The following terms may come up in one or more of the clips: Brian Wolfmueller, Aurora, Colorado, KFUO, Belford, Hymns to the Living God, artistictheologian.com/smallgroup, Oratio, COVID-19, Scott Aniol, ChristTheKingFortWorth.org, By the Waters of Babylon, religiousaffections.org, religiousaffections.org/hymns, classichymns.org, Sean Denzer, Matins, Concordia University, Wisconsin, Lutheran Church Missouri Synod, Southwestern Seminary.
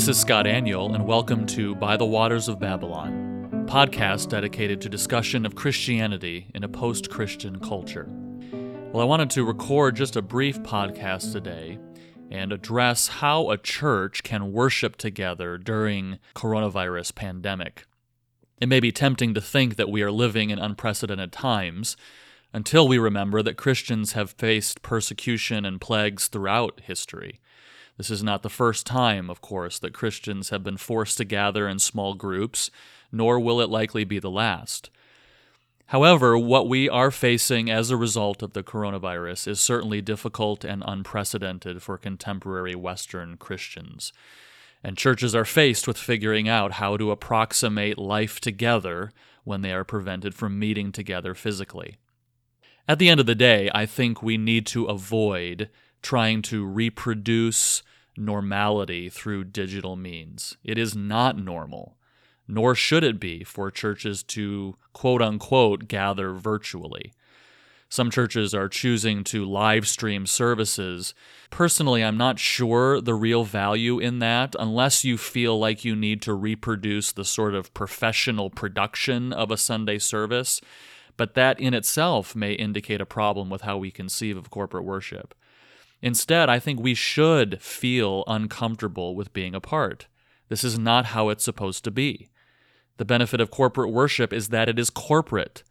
This is Scott Aniol, and welcome to By the Waters of Babylon, a podcast dedicated to discussion of Christianity in a post-Christian culture. Well, I wanted to record just a brief podcast today and address how a church can worship together during coronavirus pandemic. It may be tempting to think that we are living in unprecedented times until we remember that Christians have faced persecution and plagues throughout history. This is not the first time, of course, that Christians have been forced to gather in small groups, nor will it likely be the last. However, what we are facing as a result of the coronavirus is certainly difficult and unprecedented for contemporary Western Christians. And churches are faced with figuring out how to approximate life together when they are prevented from meeting together physically. At the end of the day, I think we need to avoid trying to reproduce normality through digital means. It is not normal, nor should it be, for churches to quote-unquote gather virtually. Some churches are choosing to live stream services. Personally, I'm not sure the real value in that unless you feel like you need to reproduce the sort of professional production of a Sunday service, but that in itself may indicate a problem with how we conceive of corporate worship. Instead, I think we should feel uncomfortable with being apart. This is not how it's supposed to be. The benefit of corporate worship is that it is corporate.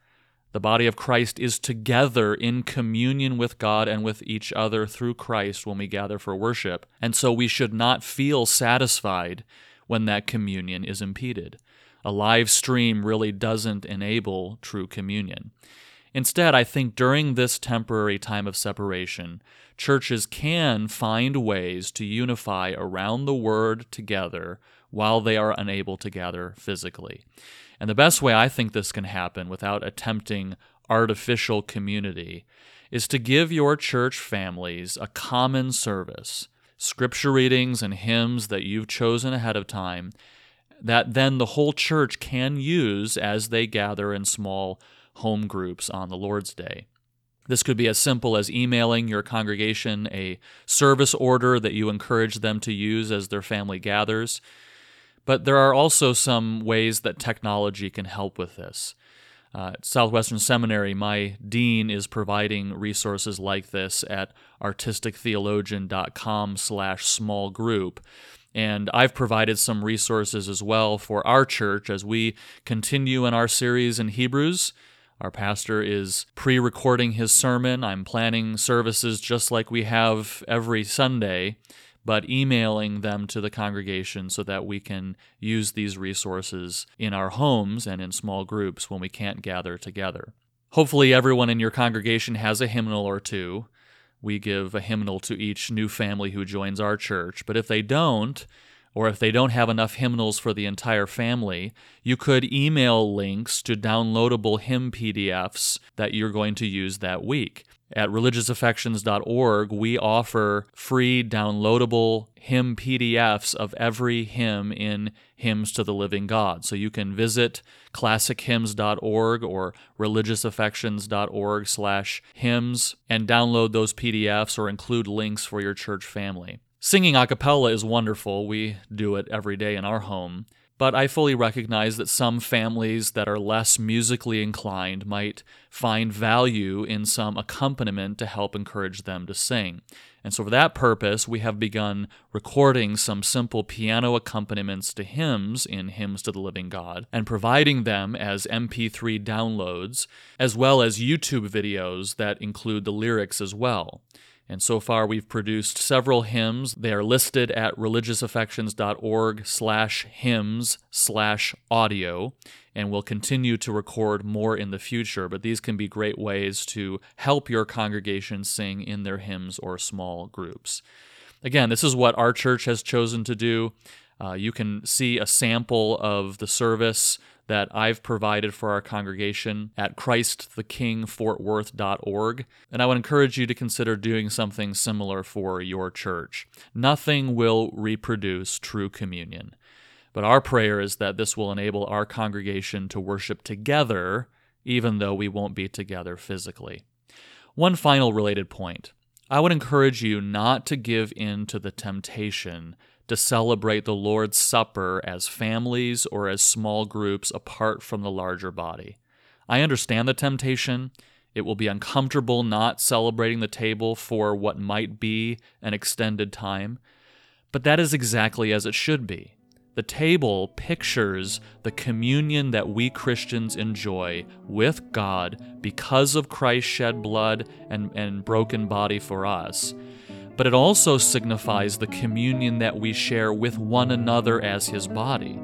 The body of Christ is together in communion with God and with each other through Christ when we gather for worship, and so we should not feel satisfied when that communion is impeded. A live stream really doesn't enable true communion. Instead, I think during this temporary time of separation, churches can find ways to unify around the Word together while they are unable to gather physically. And the best way I think this can happen without attempting artificial community is to give your church families a common service, scripture readings and hymns that you've chosen ahead of time, that then the whole church can use as they gather in small home groups on the Lord's Day. This could be as simple as emailing your congregation a service order that you encourage them to use as their family gathers. But there are also some ways that technology can help with this. At Southwestern Seminary, my dean is providing resources like this at artistictheologian.com/smallgroup. And I've provided some resources as well for our church as we continue in our series in Hebrews. Our pastor is pre-recording his sermon. I'm planning services just like we have every Sunday, but emailing them to the congregation so that we can use these resources in our homes and in small groups when we can't gather together. Hopefully everyone in your congregation has a hymnal or two. We give a hymnal to each new family who joins our church, but if they don't, or if they don't have enough hymnals for the entire family, you could email links to downloadable hymn PDFs that you're going to use that week. At religiousaffections.org, we offer free downloadable hymn PDFs of every hymn in Hymns to the Living God. So you can visit classichymns.org or religiousaffections.org/hymns and download those PDFs or include links for your church family. Singing a cappella is wonderful. We do it every day in our home. But I fully recognize that some families that are less musically inclined might find value in some accompaniment to help encourage them to sing. And so for that purpose, we have begun recording some simple piano accompaniments to hymns in Hymns to the Living God and providing them as MP3 downloads, as well as YouTube videos that include the lyrics as well. And so far, we've produced several hymns. They are listed at religiousaffections.org/hymns/audio, and we'll continue to record more in the future, but these can be great ways to help your congregation sing in their hymns or small groups. Again, this is what our church has chosen to do. You can see a sample of the service that I've provided for our congregation at ChristTheKingFortWorth.org, and I would encourage you to consider doing something similar for your church. Nothing will reproduce true communion, but our prayer is that this will enable our congregation to worship together, even though we won't be together physically. One final related point. I would encourage you not to give in to the temptation to celebrate the Lord's Supper as families or as small groups apart from the larger body. I understand the temptation. It will be uncomfortable not celebrating the table for what might be an extended time, but that is exactly as it should be. The table pictures the communion that we Christians enjoy with God because of Christ's shed blood and broken body for us. But it also signifies the communion that we share with one another as his body.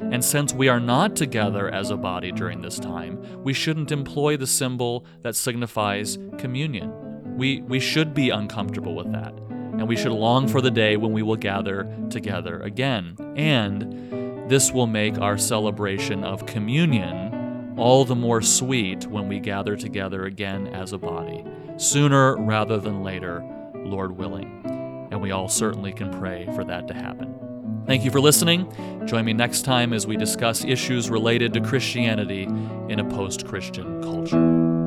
And since we are not together as a body during this time, we shouldn't employ the symbol that signifies communion. We should be uncomfortable with that. And we should long for the day when we will gather together again. And this will make our celebration of communion all the more sweet when we gather together again as a body, sooner rather than later, Lord willing. And we all certainly can pray for that to happen. Thank you for listening. Join me next time as we discuss issues related to Christianity in a post-Christian culture.